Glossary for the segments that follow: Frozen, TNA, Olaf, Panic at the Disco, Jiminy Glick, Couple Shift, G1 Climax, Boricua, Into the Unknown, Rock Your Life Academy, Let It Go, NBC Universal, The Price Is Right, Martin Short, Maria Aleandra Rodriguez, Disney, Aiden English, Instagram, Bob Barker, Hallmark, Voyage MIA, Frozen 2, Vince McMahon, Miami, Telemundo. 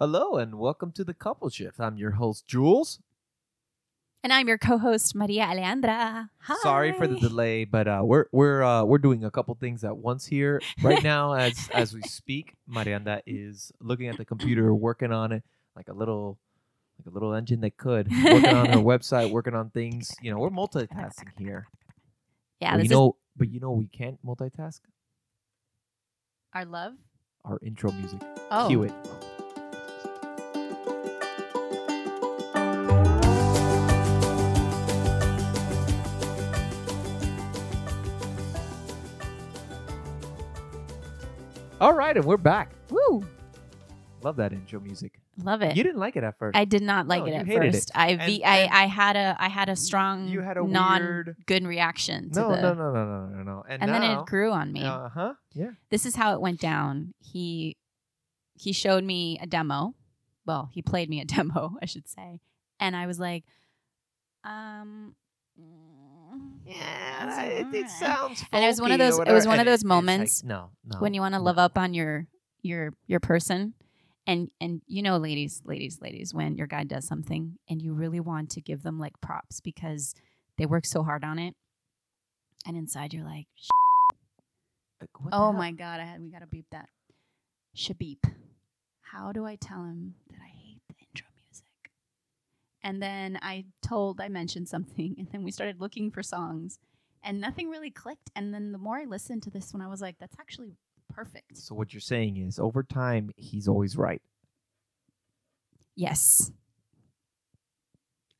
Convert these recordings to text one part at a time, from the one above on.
Hello and welcome to the Couple Shift. I'm your host, Jules. And I'm your co-host, Maria Aleandra. Hi. Sorry for the delay, but we're doing a couple things at once here. Right now, as we speak, Marianda is looking at the computer, working on it like a little engine that could. Working on her website, working on things. You know, we're multitasking here. Yeah, but you know we can't multitask? Our love? Our intro music. Oh. Cue it. All right, and we're back. Woo! Love that intro music. Love it. You didn't like it at first. I did not like it at first. I had a strong, non-good reaction to the... No. And now, then it grew on me. Uh-huh, yeah. This is how it went down. He showed me a demo. Well, he played me a demo, I should say. And I was like, yeah, it sounds funny. And it was one of those moments like, no, when you want to love up on your person. And you know, ladies, when your guy does something and you really want to give them like props because they work so hard on it. And inside you're like, oh my God, we got to beep that. Shabeep. How do I tell him that I hate the intro? And then I mentioned something, and then we started looking for songs, and nothing really clicked. And then the more I listened to this one, I was like, that's actually perfect. So what you're saying is, over time, he's always right. Yes.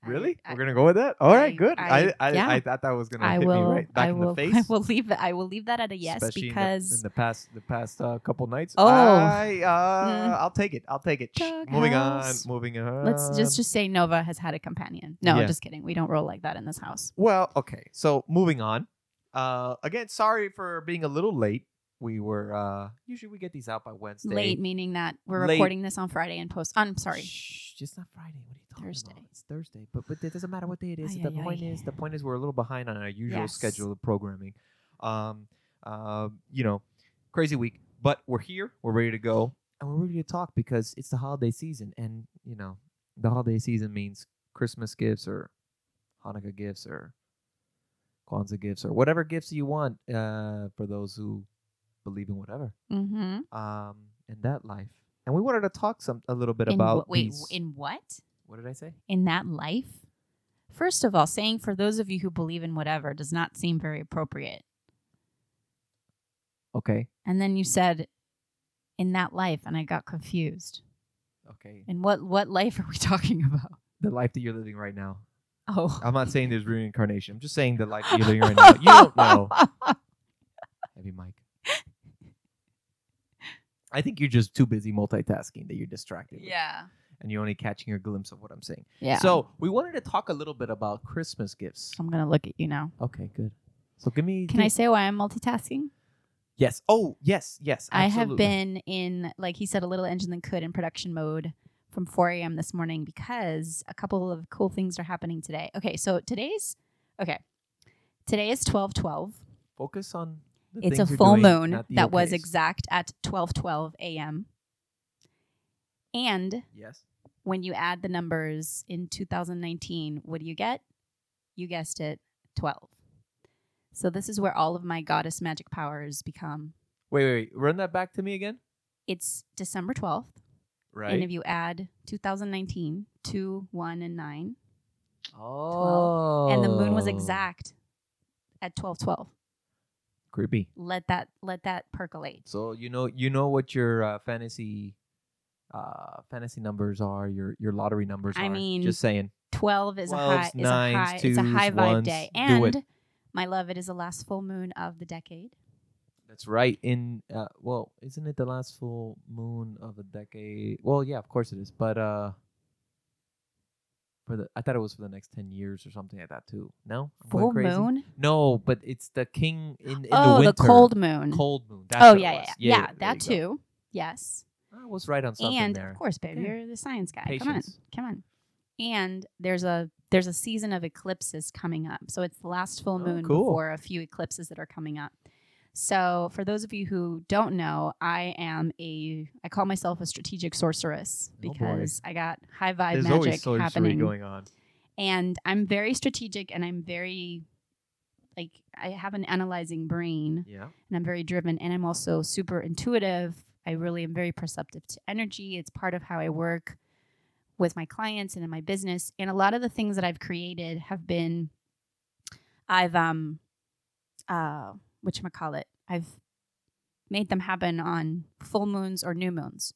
Really? We're going to go with that? All right, good. I thought that was going to hit me right back in the face. I will leave that at a yes. Especially because... In the past couple nights. Oh. I'll take it. Moving on. Let's just say Nova has had a companion. No, yeah. Just kidding. We don't roll like that in this house. Well, okay. So, moving on. Again, sorry for being a little late. We were... usually we get these out by Wednesday. Late, meaning that we're recording this on Friday and post... I'm sorry. Shh, it's not Friday. What are you talking Thursday. About? It's Thursday. But it doesn't matter what day it is. The point is we're a little behind on our usual schedule of programming. Crazy week. But we're here. We're ready to go. And we're ready to talk because it's the holiday season. And, you know, the holiday season means Christmas gifts or Hanukkah gifts or Kwanzaa gifts or whatever gifts you want for those who... believe in whatever, and that life, and we wanted to talk a little bit about. In what? What did I say? In that life. First of all, saying for those of you who believe in whatever does not seem very appropriate. Okay. And then you said, "In that life," and I got confused. Okay. And what life are we talking about? The life that you're living right now. Oh. I'm not saying there's reincarnation. I'm just saying the life that you're living right now. You don't know. Heavy mic. I think you're just too busy multitasking that you're distracted. Yeah. With, and you're only catching a glimpse of what I'm saying. Yeah. So we wanted to talk a little bit about Christmas gifts. I'm going to look at you now. Okay, good. So give me... Can I say why I'm multitasking? Yes. Oh, yes. Absolutely. I have been in, like he said, a little engine than could in production mode from 4 a.m. this morning because a couple of cool things are happening today. Okay, so today is 12/12. Focus on... It's a full moon that was exact at 12:12 a.m. And when you add the numbers in 2019, what do you get? You guessed it, 12. So this is where all of my goddess magic powers become. Wait. Run that back to me again. It's December 12th. Right. And if you add 2019, 2, 1, and 9. Oh. 12, and the moon was exact at 12:12. Creepy. Let that percolate. So you know what your fantasy numbers are, your lottery numbers are. I mean, just saying. 12 is 12s, a high vibe day. And my love, it is the last full moon of the decade. That's right. Isn't it the last full moon of the decade? Well, yeah, of course it is. But I thought it was for the next 10 years or something like that too. No? Full moon? No, but it's the king in the winter. Oh, the cold moon. That's yeah, that too. Go. Yes. I was right on something there. And of course, babe, you're the science guy. Patience. Come on. And there's a season of eclipses coming up. So it's the last full moon before a few eclipses that are coming up. So for those of you who don't know, I call myself a strategic sorceress because I got high vibe magic happening. There's always sorcery going on. And I'm very strategic and I'm very, like, I have an analyzing brain. Yeah. And I'm very driven and I'm also super intuitive. I really am very perceptive to energy. It's part of how I work with my clients and in my business. And a lot of the things that I've created have been, I've made them happen on full moons or new moons.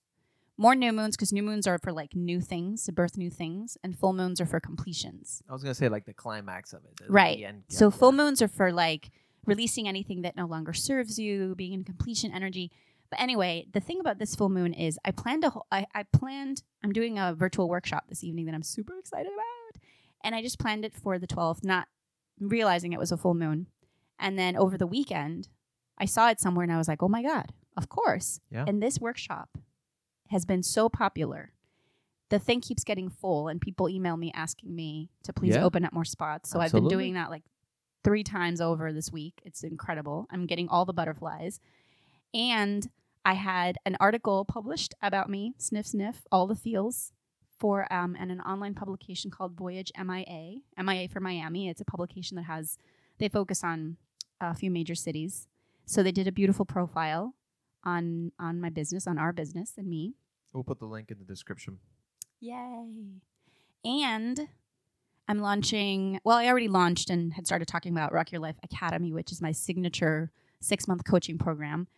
More new moons because new moons are for like new things, to birth new things, and full moons are for completions. I was going to say like the climax of it. Right. So full moons are for like releasing anything that no longer serves you, being in completion energy. But anyway, the thing about this full moon is I'm doing a virtual workshop this evening that I'm super excited about. And I just planned it for the 12th, not realizing it was a full moon. And then over the weekend, I saw it somewhere and I was like, oh my God, of course. Yeah. And this workshop has been so popular. The thing keeps getting full and people email me asking me to please open up more spots. So I've been doing that like 3 times over this week. It's incredible. I'm getting all the butterflies. And I had an article published about me, sniff, sniff, all the feels, for an online publication called Voyage MIA. MIA for Miami. It's a publication that they focus on a few major cities. So they did a beautiful profile on my business, on our business and me. We'll put the link in the description. Yay. And I'm launching, well, I already launched and had started talking about Rock Your Life Academy, which is my signature 6-month coaching program.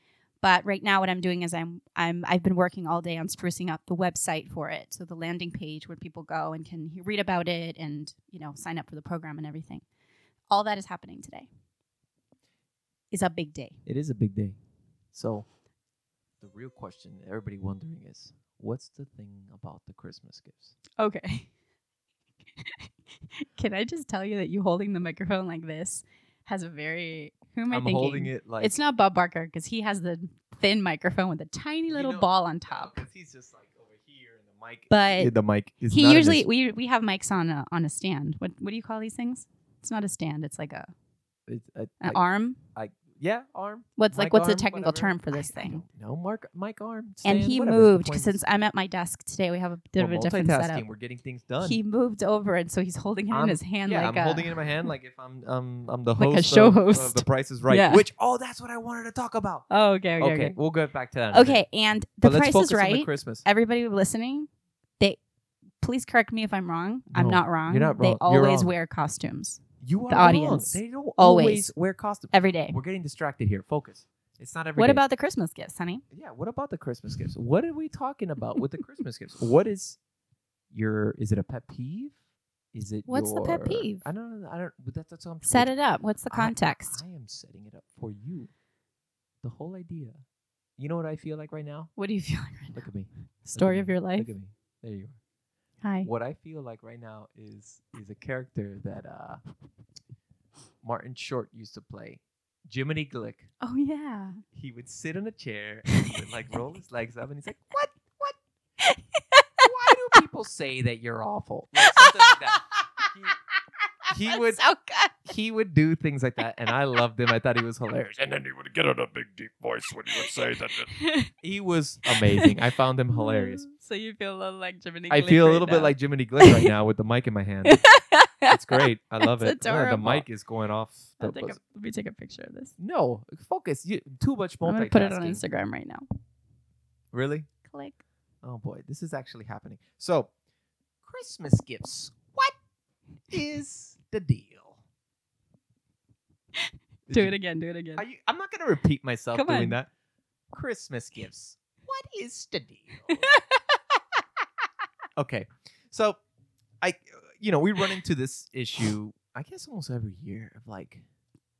But right now what I'm doing is I've been working all day on sprucing up the website for it. So the landing page where people go and can read about it and, sign up for the program and everything. All that is happening today. It's a big day. It is a big day. So the real question everybody wondering is, what's the thing about the Christmas gifts? Okay. Can I just tell you that you holding the microphone like this has a very... Who am I thinking? I'm holding it like... It's not Bob Barker because he has the thin microphone with a tiny little ball on top. Because he's just like over here and the mic... But the mic is he not usually... We have mics on a stand. What do you call these things? It's not a stand. It's like an arm. Arm. What's the technical term for this thing? No, Mike arm. Stand, and he moved since I'm at my desk today. We have a bit of a different setup. We're getting things done. He moved over, and so he's holding it in his hand. Yeah, I'm holding it in my hand like if I'm the host, like a show host of The Price Is Right. Yeah. Which that's what I wanted to talk about. Oh, okay. We'll go back to that. Okay, and The Price Is Right. Everybody listening, please correct me if I'm wrong. No, I'm not wrong. You're not wrong. They always wear costumes. You are the audience. Wrong. They don't always wear costumes. Every day. We're getting distracted here. Focus. It's not every day. What about the Christmas gifts, honey? Yeah, what about the Christmas gifts? What are we talking about with the Christmas gifts? What is is it a pet peeve? Is it What's the pet peeve? I don't know. But that's what I'm set it up. What's the context? I am setting it up for you. The whole idea. You know what I feel like right now? What do you feel like right now? Look at me. Story of your life? Look at me. There you are. Hi. What I feel like right now is a character that Martin Short used to play, Jiminy Glick. Oh yeah. He would sit on a chair and he would like roll his legs up, and he's like, "What? Why do people say that you're awful?" Like, something like that. He would do things like that, and I loved him. I thought he was hilarious. And then he would get on a big deep voice when he would say that. He was amazing. I found him hilarious. So you feel a little like Jiminy Glick. I feel a little bit like Jiminy Glick right now with the mic in my hand. It's great. I love it. Yeah, the mic is going off. Let me take a picture of this. No, focus. Too much multitasking. I'm going to put it on Instagram right now. Really? Click. Oh boy, this is actually happening. So, Christmas gifts. What is the deal? Do it again. I'm not going to repeat myself doing that. Christmas gifts. What is the deal? Okay. So, we run into this issue, I guess, almost every year of like...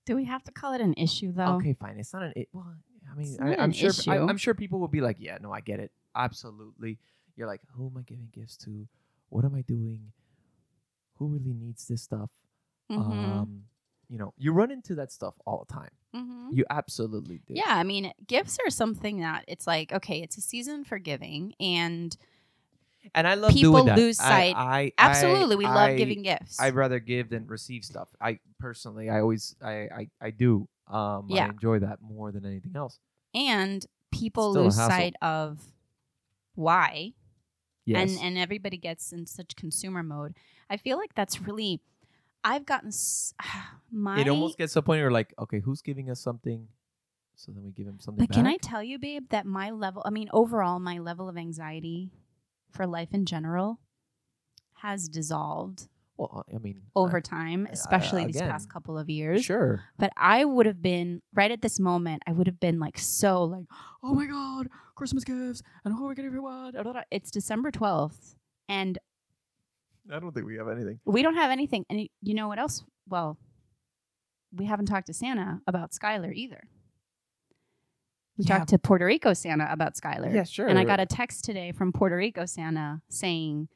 Do we have to call it an issue, though? Okay, fine. It's not an... I'm sure people will be like, yeah, no, I get it. Absolutely. You're like, who am I giving gifts to? What am I doing? Who really needs this stuff? Mm-hmm. You run into that stuff all the time. Mm-hmm. You absolutely do. Yeah, I mean, gifts are something that it's like, okay, it's a season for giving, and I love people doing that. Lose sight. We love giving gifts. I'd rather give than receive stuff. I personally, I always, I do. I enjoy that more than anything else. And people lose sight of why. Yes. And everybody gets in such consumer mode. I feel like that's really... I've gotten... It almost gets to the point where like, okay, who's giving us something? So then we give him something back. But can I tell you, babe, that my level... I mean, overall, my level of anxiety for life in general has dissolved. Well, I mean... Over time, especially these past couple of years. Sure. But I would have been... Right at this moment, I would have been like, so like, oh my God, Christmas gifts, and who are we going to give everyone? It's December 12th, and... I don't think we have anything. We don't have anything. And you know what else? Well, we haven't talked to Santa about Skylar either. We talked to Puerto Rico Santa about Skylar. Yeah, sure. And I got a text today from Puerto Rico Santa saying,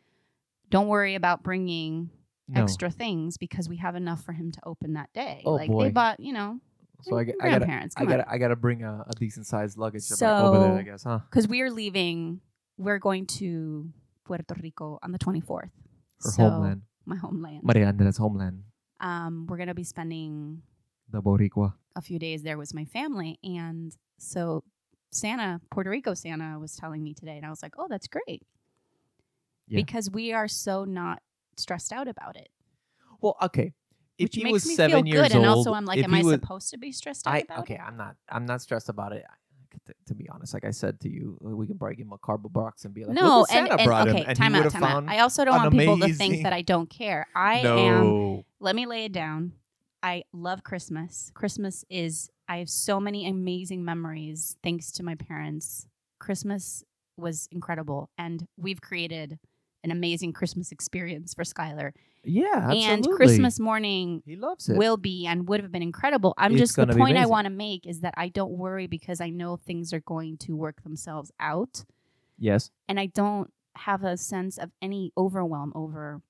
don't worry about bringing extra things because we have enough for him to open that day. Oh, like boy. They bought, you know, so grandparents. I gotta bring a decent sized luggage over there, I guess, huh? Because we are leaving. We're going to Puerto Rico on the 24th. Homeland. My homeland. Maria Andra's homeland. We're going to be spending the Boricua a few days there with my family. And so Santa, Puerto Rico Santa, was telling me today. And I was like, oh, that's great. Yeah. Because we are so not stressed out about it. Well, okay. If Which he makes was me 7 years good, old. And also I'm like, am I supposed to be stressed out about it? Okay, I'm not stressed about it. To be honest, like I said to you, we can probably give him a carbobox and be like, no, time out. I also don't want people to think that I don't care. Let me lay it down. I love Christmas. I have so many amazing memories thanks to my parents. Christmas was incredible. And we've created an amazing Christmas experience for Skylar. Yeah, absolutely. And Christmas morning he loves it. Will be and would have been incredible. The point I want to make is that I don't worry because I know things are going to work themselves out. Yes. And I don't have a sense of any overwhelm over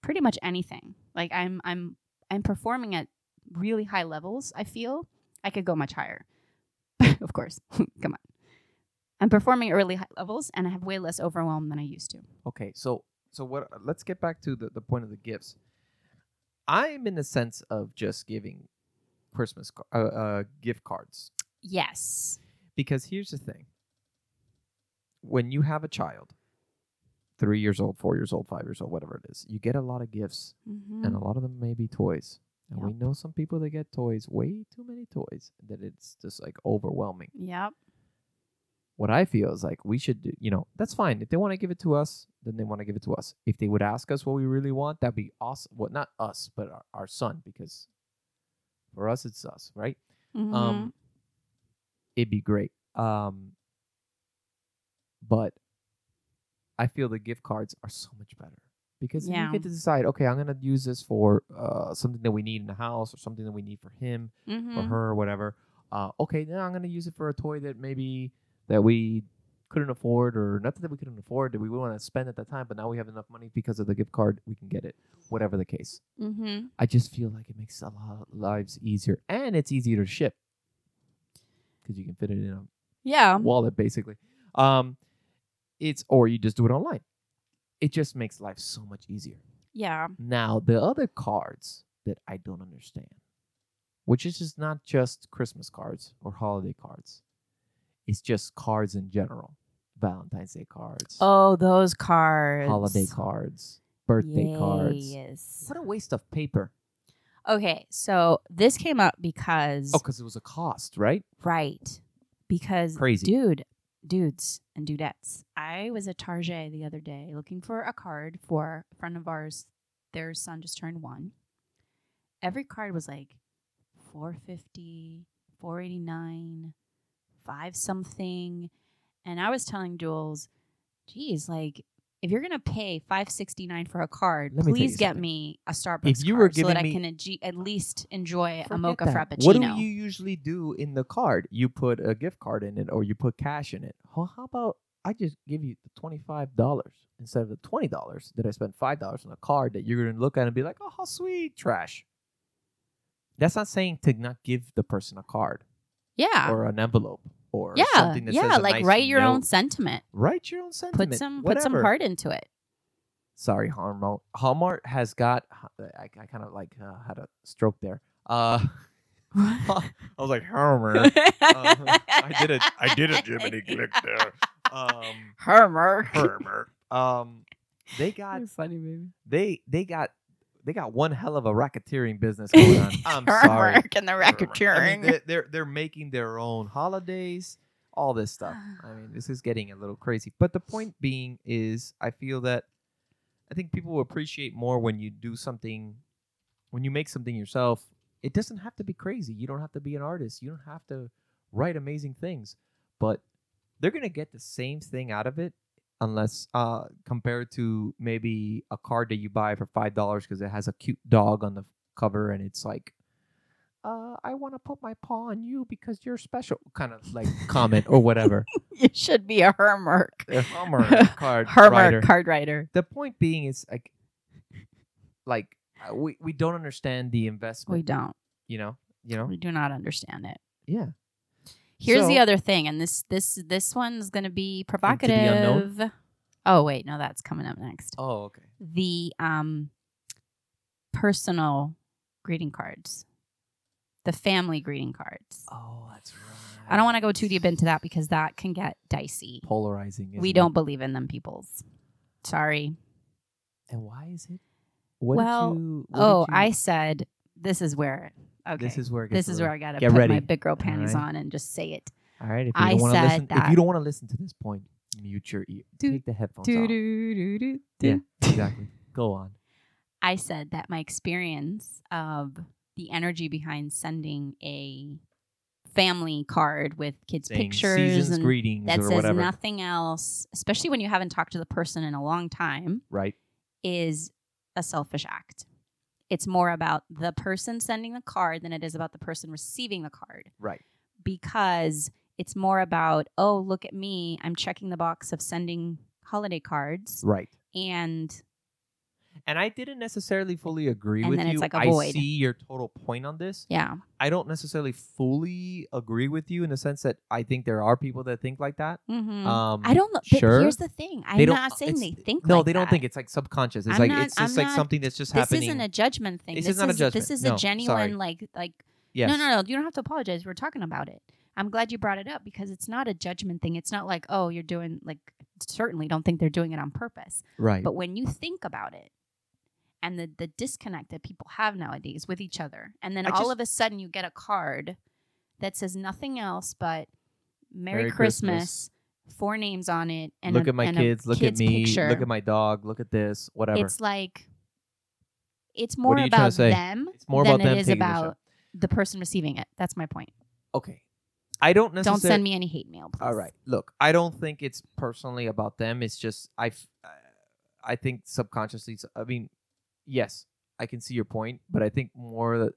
pretty much anything. Like I'm performing at really high levels, I feel. I could go much higher. Of course. Come on. I'm performing at really high levels and I have way less overwhelm than I used to. Okay, so what? Let's get back to the point of the gifts. I'm in the sense of just giving Christmas gift cards. Yes. Because here's the thing. When you have a child, 3 years old, 4 years old, 5 years old, whatever it is, you get a lot of gifts. Mm-hmm. And a lot of them may be toys. And we know some people that get toys, way too many toys, that it's just like overwhelming. Yep. What I feel is like we should do, that's fine. If they want to give it to us, then they want to give it to us. If they would ask us what we really want, that'd be awesome. Well, not us, but our son, because for us, it's us, right? Mm-hmm. It'd be great. But I feel the gift cards are so much better because you get to decide, okay, I'm going to use this for something that we need in the house or something that we need for him or her or whatever. Okay, then I'm going to use it for a toy that maybe... that we couldn't afford or nothing that we couldn't afford that we would want to spend at that time, but now we have enough money because of the gift card, we can get it, whatever the case. Mm-hmm. I just feel like it makes a lot of lives easier, and it's easier to ship because you can fit it in a wallet, basically. Or you just do it online. It just makes life so much easier. Yeah. Now, the other cards that I don't understand, which is just not just Christmas cards or holiday cards, it's just cards in general. Valentine's Day cards. Oh, those cards. Holiday cards. Birthday cards. Yes. What a waste of paper. Okay, so this came up because... Oh, because it was a cost, right? Right. Because... Crazy. Dudes and dudettes. I was at Target the other day looking for a card for a friend of ours. Their son just turned one. Every card was like $4.50, $4.89... $5 something, and I was telling Jules, geez, like if you're gonna pay $5.69 for a card, please get me a Starbucks card so that I can at least enjoy a mocha frappuccino. What do you usually do in the card? You put a gift card in it, or you put cash in it. Well, how about I just give you the $25 instead of the $20 that I spent $5 on a card that you're gonna look at and be like, oh, how sweet, trash. That's not saying to not give the person a card. Yeah. Or an envelope. Or something that says like nice write your own sentiment. Write your own sentiment. Put some heart into it. Sorry, Hallmark. Hallmark has got... I kind of like had a stroke there. I was like, Homer. I did it, Jiminy Glick there. Homer. They got You're funny, baby. They got one hell of a racketeering business going on. I'm sorry. And the racketeering. I mean, they're making their own holidays, all this stuff. I mean, this is getting a little crazy. But the point being is, I feel that I think people will appreciate more when you do something, when you make something yourself. It doesn't have to be crazy. You don't have to be an artist. You don't have to write amazing things. But they're going to get the same thing out of it unless compared to maybe a card that you buy for $5 because it has a cute dog on the cover and it's like, I want to put my paw on you because you're special, kind of like comment or whatever. You should be a Hallmark. A Hallmark card writer. The point being is like we don't understand the investment. We don't. You know. We do not understand it. Yeah. Here's the other thing, and this one's going to be provocative. Into the Unknown? Oh wait, no, that's coming up next. Oh, okay. The personal greeting cards. The family greeting cards. Oh, that's right. I don't want to go too deep into that because that can get dicey. Polarizing. We don't believe in them peoples. Sorry. And why is it? I said this is where. Okay. This is where I gotta put my big girl panties on and just say it. All right. If you don't want to listen to this point, mute your ear. Take the headphones off. Yeah, exactly. Go on. I said that my experience of the energy behind sending a family card with kids' pictures and greetings that says nothing else, especially when you haven't talked to the person in a long time, right, is a selfish act. It's more about the person sending the card than it is about the person receiving the card. Right. Because it's more about, oh, look at me. I'm checking the box of sending holiday cards. Right. And I didn't necessarily fully agree with you. Like I see your total point on this. Yeah. I don't necessarily fully agree with you in the sense that I think there are people that think like that. Mm-hmm. I don't know. Sure. Here's the thing. I'm not saying they think like that. No, they don't think. It's like subconscious. It's something that's just happening. This isn't a judgment thing. This is not a judgment. This is a genuine like. Yes. No. You don't have to apologize. We're talking about it. I'm glad you brought it up because it's not a judgment thing. It's not like, oh, you're doing like. Certainly don't think they're doing it on purpose. Right. But when you think about it. And the disconnect that people have nowadays with each other. And then all of a sudden you get a card that says nothing else but Merry Christmas, 4 names on it. And look at my kids, look at me, picture. Look at my dog, look at this, whatever. It's like, it's more about them than it is about the person receiving it. That's my point. Okay. I don't necessarily... Don't send me any hate mail, please. All right. Look, I don't think it's personally about them. It's just, I think subconsciously, I mean... Yes, I can see your point, but I think most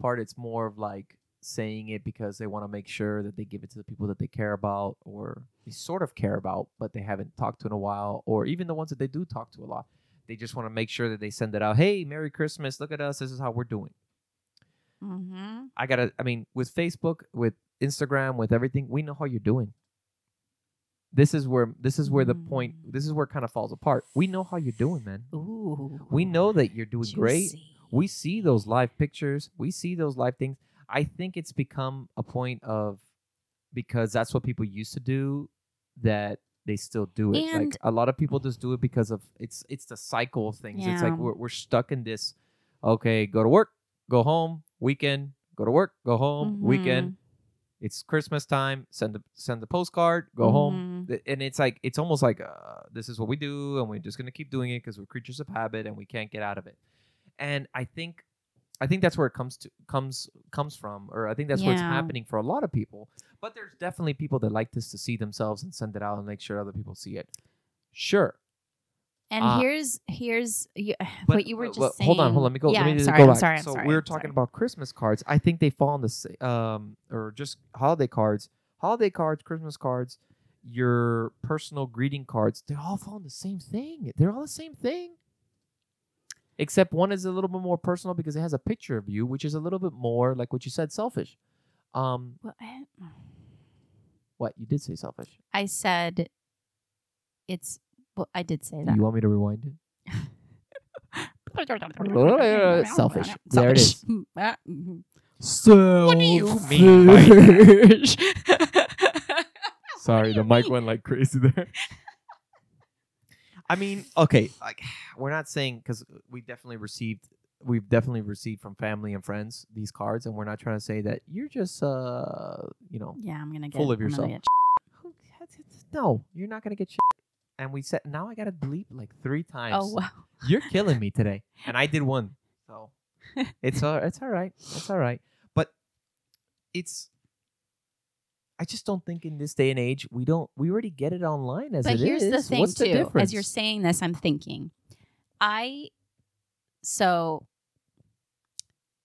part, it's more of like saying it because they want to make sure that they give it to the people that they care about or they sort of care about, but they haven't talked to in a while, or even the ones that they do talk to a lot. They just want to make sure that they send it out. Hey, Merry Christmas. Look at us. This is how we're doing. Mm-hmm. With Facebook, with Instagram, with everything, we know how you're doing. This is where the point. This is where it kind of falls apart. We know how you're doing, man. Ooh. We know that you're doing great. We see those live pictures. We see those live things. I think it's become a point of because that's what people used to do. That they still do it. And like a lot of people just do it because of it's the cycle of things. Yeah. It's like we're stuck in this. Okay, go to work, go home, weekend. Go to work, go home, weekend. It's Christmas time. Send the postcard. Go home, and it's like it's almost like this is what we do, and we're just gonna keep doing it because we're creatures of habit, and we can't get out of it. And I think that's where it comes from, or I think that's where it's happening for a lot of people. But there's definitely people that like this to see themselves and send it out and make sure other people see it. Sure. And what you were just saying. Hold on. Let me go. Yeah, I'm sorry. So we were talking about Christmas cards. I think they fall in the same, or just holiday cards, Christmas cards, your personal greeting cards. They all fall in the same thing. They're all the same thing. Except one is a little bit more personal because it has a picture of you, which is a little bit more, like what you said, selfish. What? You did say selfish. I said it's... Well, I did say that. You want me to rewind it? Selfish. There it is. So what do you mean by that? Sorry, the mic went like crazy there. I mean, okay, like we're not saying, because we've definitely received from family and friends these cards, and we're not trying to say that you're just I'm gonna get full of yourself. No, you're not gonna get shit. And we said, now I gotta bleep like 3 times. Oh wow, you're killing me today. And I did one, so it's all right. But it's. I just don't think in this day and age we already get it online as it is. But here's the thing too. As you're saying this, I'm thinking, so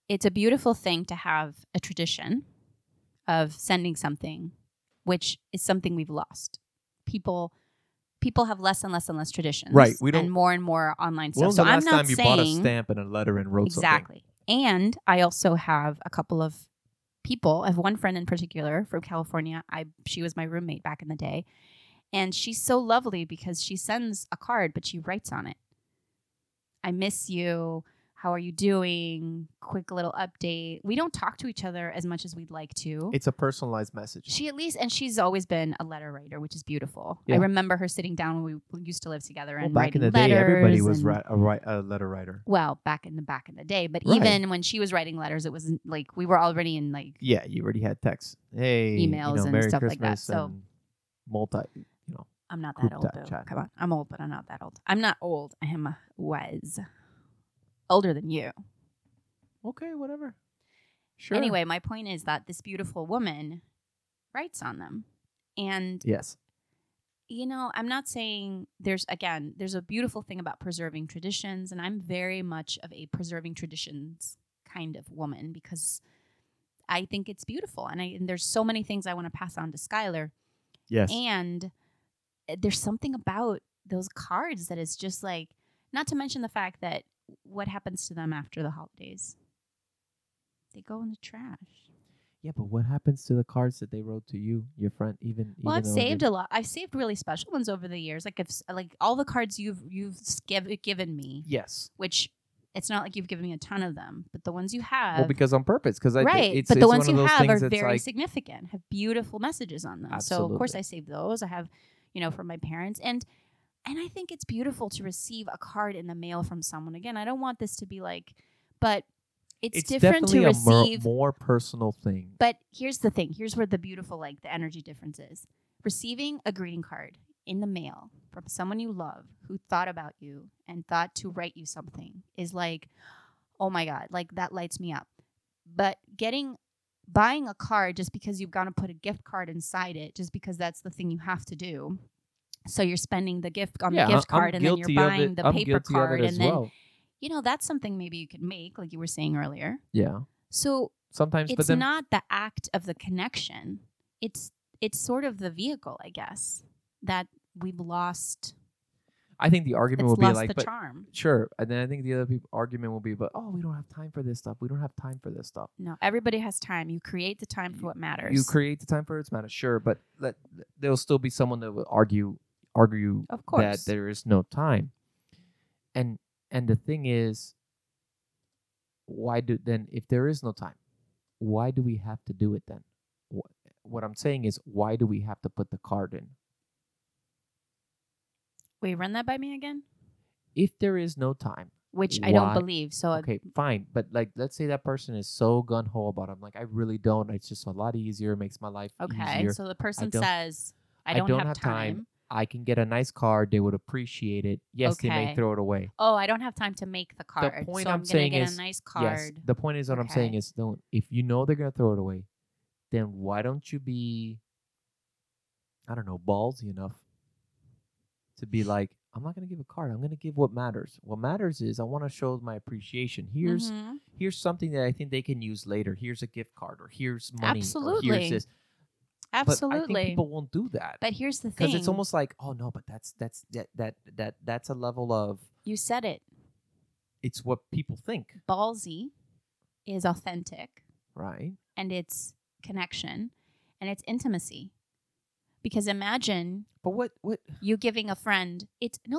it's a beautiful thing to have a tradition of sending something, which is something we've lost. People have less and less and less traditions, right? We don't, and more online stuff. When was the last time you bought a stamp and a letter and wrote something? Exactly. And I also have a couple of people. I have one friend in particular from California. She was my roommate back in the day, and she's so lovely because she sends a card, but she writes on it, "I miss you. How are you doing? Quick little update." We don't talk to each other as much as we'd like to. It's a personalized message. She's always been a letter writer, which is beautiful. Yeah. I remember her sitting down when we used to live together and writing letters. Back in the day, everybody was a letter writer. Well, back in the day. But right. Even when she was writing letters, it was like we were already in like... Yeah, you already had texts. Hey, emails and Merry stuff Christmas like that. So I'm not that old, though. Chat. Come on. I'm old, but I'm not that old. I'm not old. I am was... older than you. Okay, whatever. Sure. Anyway, my point is that this beautiful woman writes on them. And yes. I'm not saying there's a beautiful thing about preserving traditions, and I'm very much of a preserving traditions kind of woman because I think it's beautiful, and there's so many things I want to pass on to Skylar. Yes. And there's something about those cards that is just like, not to mention the fact that what happens to them after the holidays? They go in the trash. Yeah, but what happens to the cards that they wrote to you, your friend? Well, I've saved a lot. I've saved really special ones over the years. Like all the cards you've given me. Yes. Which it's not like you've given me a ton of them, but the ones you have. Well, because on purpose, because but the ones you have are very significant, have beautiful messages on them. Absolutely. So of course I save those. I have, from my parents . And I think it's beautiful to receive a card in the mail from someone. Again, I don't want this to be like, but it's different to receive a more personal thing. But here's the thing. Here's where the beautiful, the energy difference is. Receiving a greeting card in the mail from someone you love who thought about you and thought to write you something is like, oh my God, that lights me up. But buying a card just because you've got to put a gift card inside it, just because that's the thing you have to do. So you're spending the gift on the gift card, and then you're buying the paper card, and then that's something maybe you could make, like you were saying earlier. Yeah. So sometimes it's not the act of the connection; it's sort of the vehicle, I guess, that we've lost. I think the argument will be like, but charm. Sure, and then I think the other argument will be, but we don't have time for this stuff. We don't have time for this stuff. No, everybody has time. You create the time for what matters. Sure, but there will still be someone that will argue that there is no time. And the thing is, if there is no time, why do we have to do it then? What I'm saying is, why do we have to put the card in? Wait, run that by me again? If there is no time. Which I don't believe. So okay, fine. But let's say that person is so gung-ho about it. I'm like, I really don't. It's just a lot easier. It makes my life easier. Okay, so the person says, I don't have time. I can get a nice card. They would appreciate it. Yes, okay. They may throw it away. Oh, I don't have time to make the card. The point I'm saying is, a nice card. Yes, the point is what I'm saying is, don't. If you know they're going to throw it away, then why don't you be, ballsy enough to be like, I'm not going to give a card. I'm going to give what matters. What matters is I want to show my appreciation. Here's something that I think they can use later. Here's a gift card, or here's money. Absolutely. Or here's this. Absolutely. But I think people won't do that. But here's the thing. Because it's almost like, oh no, but that's a level of. You said it. It's what people think. Ballsy is authentic. Right. And it's connection and it's intimacy. Because imagine you giving a friend.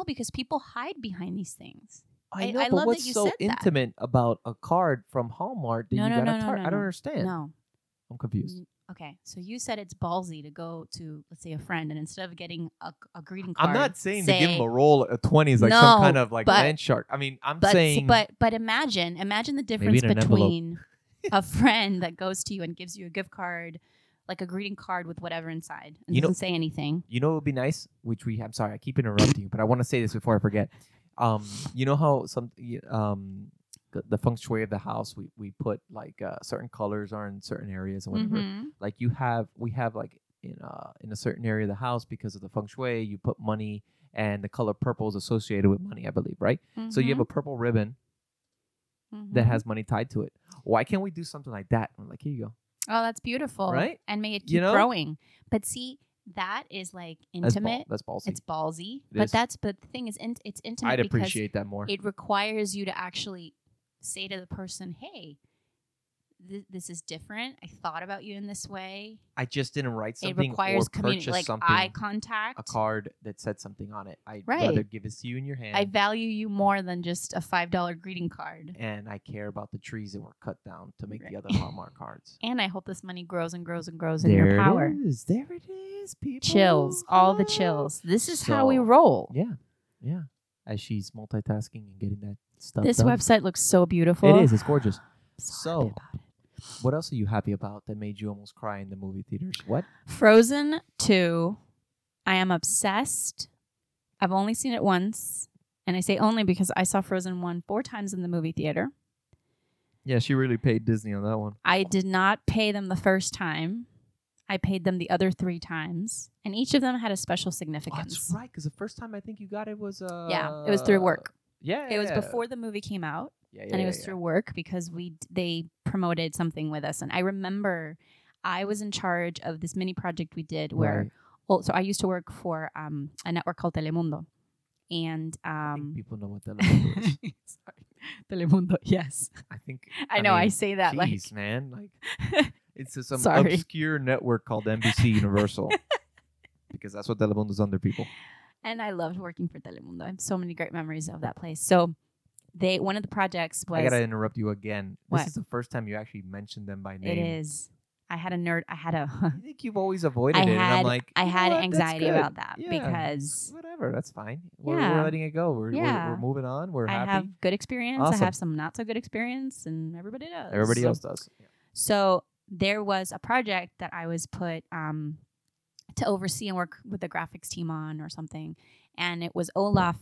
Because people hide behind these things. I know, I but love what's that you so said intimate that. About a card from Hallmark that I don't understand. No. I'm confused. Okay, so you said it's ballsy to go to, let's say, a friend, and instead of getting a greeting card, I'm not saying to give him a roll of 20s like some kind of like land shark. I mean, I'm saying... But imagine the difference between a friend that goes to you and gives you a gift card, like a greeting card with whatever inside, and doesn't say anything. You know what would be nice? I'm sorry, I keep interrupting you, but I want to say this before I forget. You know how some... the feng shui of the house, we put like certain colors are in certain areas and whatever. Mm-hmm. Like we have like in a certain area of the house, because of the feng shui, you put money, and the color purple is associated with money, I believe, right? Mm-hmm. So you have a purple ribbon that has money tied to it. Why can't we do something like that? I'm like, here you go. Oh, that's beautiful, right? And may it keep growing. But see, that is like intimate. That's ballsy. It's ballsy, but the thing is, it's intimate. I'd appreciate that more. It requires you to actually say to the person, hey, this is different. I thought about you in this way. I just didn't write something. It requires communication, like eye contact. A card that said something on it. I'd rather give it to you in your hand. I value you more than just a $5 greeting card. And I care about the trees that were cut down to make the other Hallmark cards. And I hope this money grows and grows and grows in your power. There it is, people. Chills. All the chills. This is how we roll. Yeah. Yeah. As she's multitasking and getting that stuff done. Website looks so beautiful. It is. It's gorgeous. So, what else are you happy about that made you almost cry in the movie theaters? What? Frozen 2. I am obsessed. I've only seen it once. And I say only because I saw Frozen 1 4 times in the movie theater. Yeah, she really paid Disney on that one. I did not pay them the first time. I paid them the other 3 times, and each of them had a special significance. Oh, that's right, because the first time I think you got it was... yeah, it was through work. Yeah. It was before the movie came out, and it was through work, because they promoted something with us. And I remember I was in charge of this mini project we did where... Well, so I used to work for a network called Telemundo. And I think people know what Telemundo is. Sorry. Telemundo, yes. I think... I know, I say that like... Jeez, man, like... It's some obscure network called NBC Universal, because that's what Telemundo's under, people. And I loved working for Telemundo. I have so many great memories of that place. So one of the projects was... I got to interrupt you again. What? This is the first time you actually mentioned them by name. It is. I think you've always avoided it. And I'm like, I had anxiety about that because... Whatever, that's fine. We're letting it go. We're moving on. We're happy. I have good experience. Awesome. I have some not so good experience, and everybody does. Everybody else does. Yeah. So... There was a project that I was put to oversee and work with the graphics team on or something. And it was Olaf.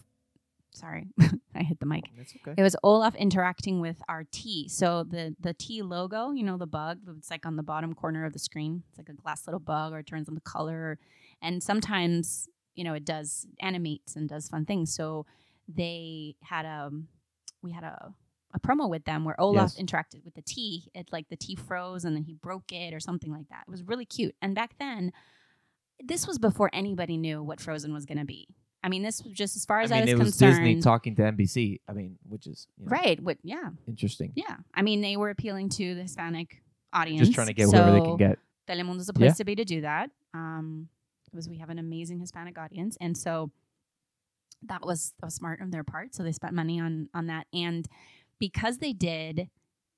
Sorry, I hit the mic. That's okay. It was Olaf interacting with our T. So the T logo, the bug, it's like on the bottom corner of the screen. It's like a glass little bug, or it turns on the color. And sometimes, it does animates and does fun things. So they had a promo with them where Olaf interacted with the tea. It like the tea froze and then he broke it or something like that. It was really cute. And back then, this was before anybody knew what Frozen was going to be. I mean, this was just as far as I was concerned. Disney talking to NBC. I mean, which is right. Interesting. Yeah. I mean, they were appealing to the Hispanic audience. Just trying to get whatever they can get. Telemundo's a place to be to do that. Because we have an amazing Hispanic audience, and so that was smart on their part. So they spent money on that. And because they did,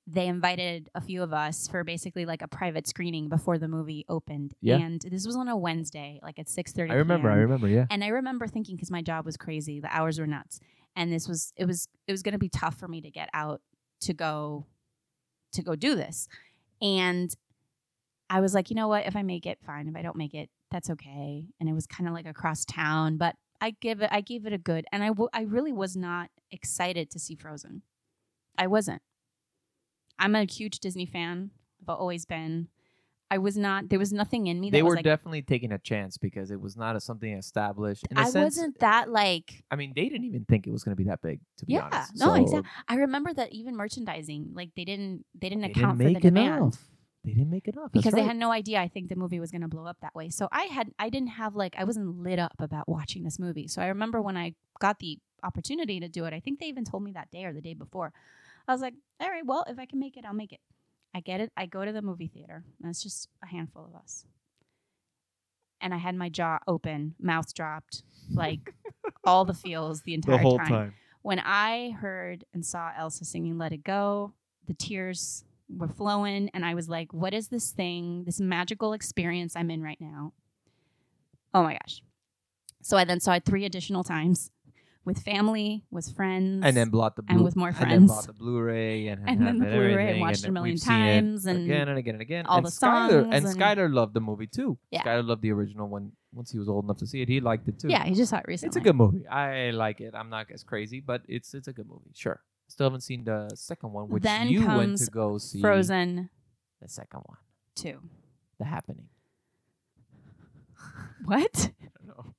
they invited a few of us for basically like a private screening before the movie opened. Yeah. And this was on a Wednesday, like at 6:30 I remember, yeah. And I remember thinking, because my job was crazy, the hours were nuts. And it was going to be tough for me to get out to go do this. And I was like, you know what? If I make it, fine. If I don't make it, that's okay. And it was kind of like across town, but I gave it a good, and I really was not excited to see Frozen. I wasn't. I'm a huge Disney fan. I've always been. I was not. There was nothing in me. They were definitely taking a chance because it was not something established. I wasn't that like. I mean, they didn't even think it was going to be that big, to be honest. Yeah, no, exactly. I remember that even merchandising, like they didn't account for the demand. They didn't make enough because they had no idea. I think the movie was going to blow up that way. So I wasn't lit up about watching this movie. So I remember when I got the opportunity to do it. I think they even told me that day or the day before. I was like, all right, well, if I can make it, I'll make it. I get it. I go to the movie theater, and it's just a handful of us. And I had my jaw open, mouth dropped, like all the feels the entire time. When I heard and saw Elsa singing Let It Go, the tears were flowing, and I was like, what is this thing, this magical experience I'm in right now? Oh my gosh. So I then saw it 3 additional times with family, with friends. And then bought the Blu-ray. And with more friends. And then bought the Blu-ray. And then the Blu-ray and watched it a million times. And again and again and again. All the songs. And Skyler loved the movie too. Yeah. Skyler loved the original one. Once he was old enough to see it, he liked it too. Yeah, he just saw it recently. It's a good movie. I like it. I'm not as crazy, but it's a good movie. Sure. Still haven't seen the second one, which then you went to go see. Frozen. The second one. 2. The Happening. What? I don't know.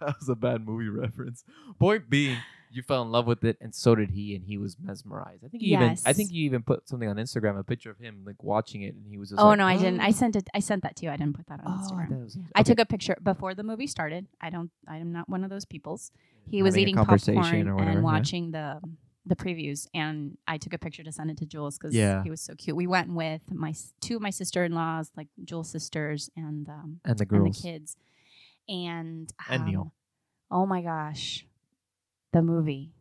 That was a bad movie reference. Point being, you fell in love with it, and so did he, and he was mesmerized. I think you even put something on Instagram, a picture of him like watching it, and he was just no, I didn't. I sent that to you. I didn't put that on Instagram. Okay. I took a picture before the movie started. I am not one of those peoples. He was eating popcorn or whatever, and watching the previews, and I took a picture to send it to Jules because he was so cute. We went with two of my sister-in-laws, like Jules' sisters, and the girls and the kids. And Neil. Oh my gosh. The movie.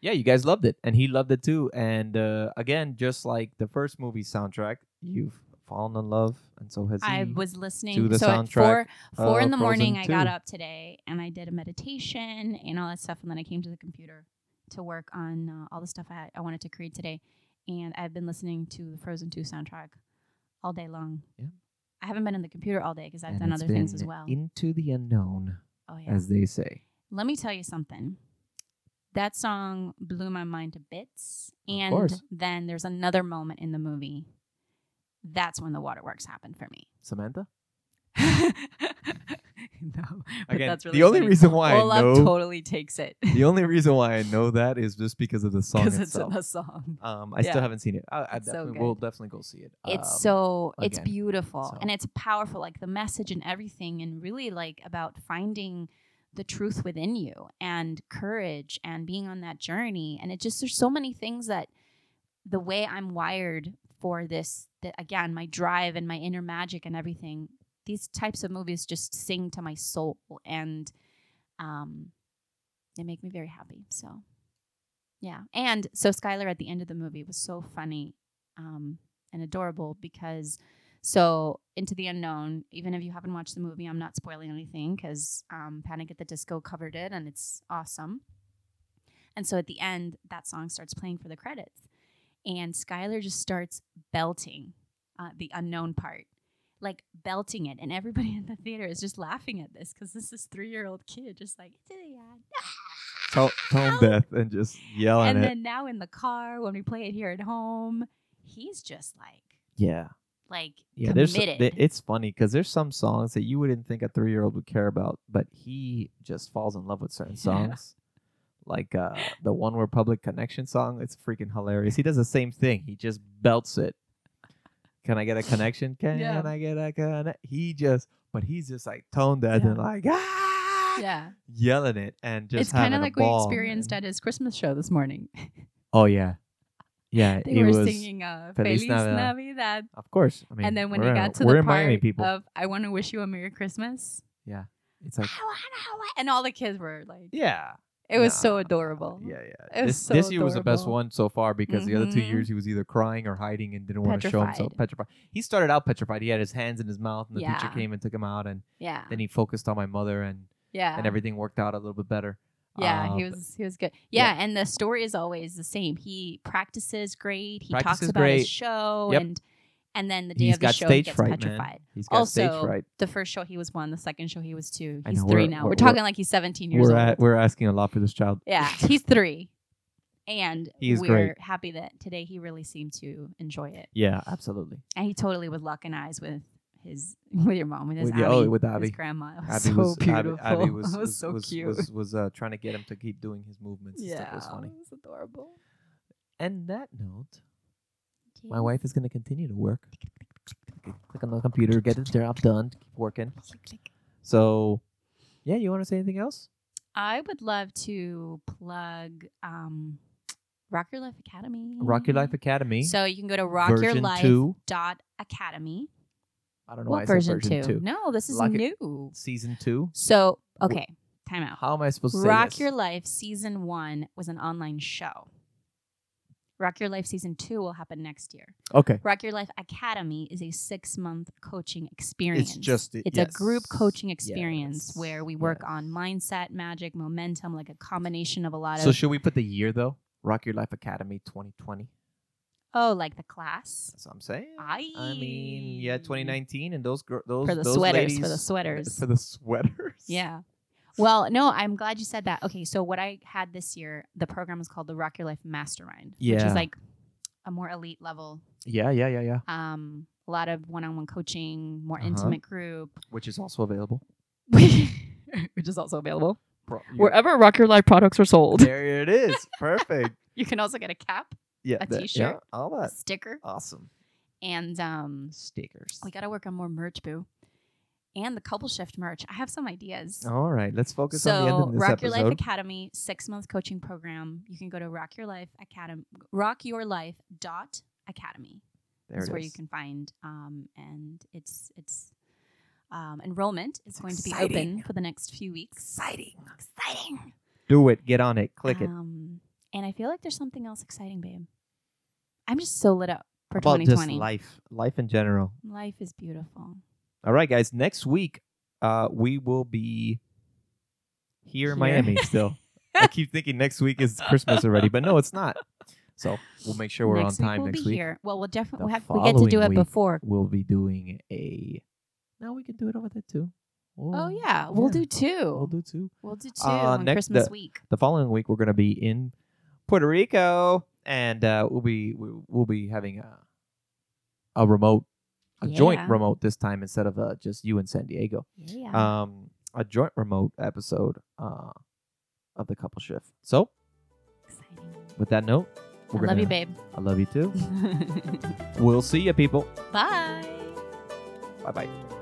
Yeah, you guys loved it. And he loved it too. And again, just like the first movie soundtrack, you've fallen in love. And so has he. I was listening to the soundtrack. At 4 in the morning, I got up today and I did a meditation and all that stuff. And then I came to the computer to work on all the stuff I wanted to create today. And I've been listening to the Frozen 2 soundtrack all day long. Yeah. I haven't been on the computer all day because I've done other things as well. Into the Unknown, as they say. Let me tell you something. That song blew my mind to bits. And then there's another moment in the movie. That's when the waterworks happened for me. Samantha? No. Again, that's really the only reason why Olaf totally takes it. The only reason why I know that is just because of the song itself. Because it's in the song. I still haven't seen it. We'll definitely go see it. It's beautiful and it's powerful, like the message and everything, and really like about finding the truth within you and courage and being on that journey. And it just, there's so many things that the way I'm wired for this, that again, my drive and my inner magic and everything. These types of movies just sing to my soul, and they make me very happy. So, yeah. And so Skylar at the end of the movie was so funny and adorable because Into the Unknown, even if you haven't watched the movie, I'm not spoiling anything because Panic at the Disco covered it, and it's awesome. And so at the end, that song starts playing for the credits, and Skylar just starts belting the unknown part. Like belting it, and everybody in the theater is just laughing at this because this is 3-year-old kid just like tone deaf and just yelling. And then now in the car when we play it here at home, he's just like committed. It's funny because there's some songs that you wouldn't think a 3-year-old would care about, but he just falls in love with certain songs. Like the One Republic Connection song, it's freaking hilarious. He does the same thing. He just belts it. Can I get a connection? I get a connection? He's just like tone deaf and like, yelling it and just it's kind of like we experienced at his Christmas show this morning. Oh, yeah. Yeah. They were singing Feliz Navidad. Of course. I mean, and then when he got to the part of I want to wish you a Merry Christmas. Yeah. It's like, and all the kids were like, It was so adorable. It was so this year was the best one so far because the other 2 years he was either crying or hiding and didn't want to show himself. Petrified. He started out petrified. He had his hands in his mouth, and the teacher came and took him out, and then he focused on my mother, and everything worked out a little bit better. Yeah, he was good. Yeah, and the story is always the same. He practices great. He talks about his show, and then the day of the show, he gets petrified. He's got stage fright. Also, the first show he was 1, the second show he was 2. He's 3 now. We're talking like he's 17 years old. We're asking a lot for this child. Yeah, he's 3. And we're happy that today he really seemed to enjoy it. Yeah, absolutely. And he totally was locking eyes with your mom, with Abby, his grandma. It was so beautiful. Abby was so cute. Was trying to get him to keep doing his movements. Yeah, it was funny. It was adorable. And that note... My wife is going to continue to work. Click on the computer, get the job done, keep working. So, you want to say anything else? I would love to plug Rock Your Life Academy. Rock Your Life Academy. So you can go to rockyourlife.academy. I don't know why I said version 2. No, this is new. Season 2. So, okay. time out. How am I supposed to say Rock Your Life Season 1 was an online show. Rock Your Life Season 2 will happen next year. Okay. Rock Your Life Academy is a 6-month coaching experience. It's just... It's a group coaching experience where we work on mindset, magic, momentum, like a combination of a lot of... So should we put the year, though? Rock Your Life Academy 2020. Oh, like the class? That's what I'm saying. I mean, yeah, 2019 and those ladies for the sweaters. For the sweaters? Yeah. Well, no, I'm glad you said that. Okay, so what I had this year, the program is called the Rock Your Life Mastermind, which is like a more elite level. Yeah. A lot of one-on-one coaching, more intimate group. Which is also available. Wherever Rock Your Life products are sold. There it is. Perfect. You can also get a cap, a t-shirt, all that. A sticker. Awesome. And stickers. We got to work on more merch, boo. And the Couple Shift merch. I have some ideas. All right. Let's focus on the end of this episode. So, Rock Your Life Academy, 6-month coaching program. You can go to rockyourlife.academy. That's where you can find. And its enrollment is going to be open for the next few weeks. Exciting. Do it. Get on it. Click it. And I feel like there's something else exciting, babe. I'm just so lit up for 2020. Just life in general. Life is beautiful. All right, guys. Next week, we will be here in Miami still. I keep thinking next week is Christmas already, but no, it's not. So we'll make sure we're on time next week. We'll be here. Well, we'll definitely have we get to do it before. We'll be doing a... No, we can do it over there too. Oh yeah. We'll do two on Christmas week. The following week, we're going to be in Puerto Rico, and we'll be having a remote. Joint remote this time instead of just you in San Diego. Yeah. A joint remote episode of the Couple Shift. So, exciting. With that note, I love you, babe. I love you too. We'll see you, people. Bye. Bye.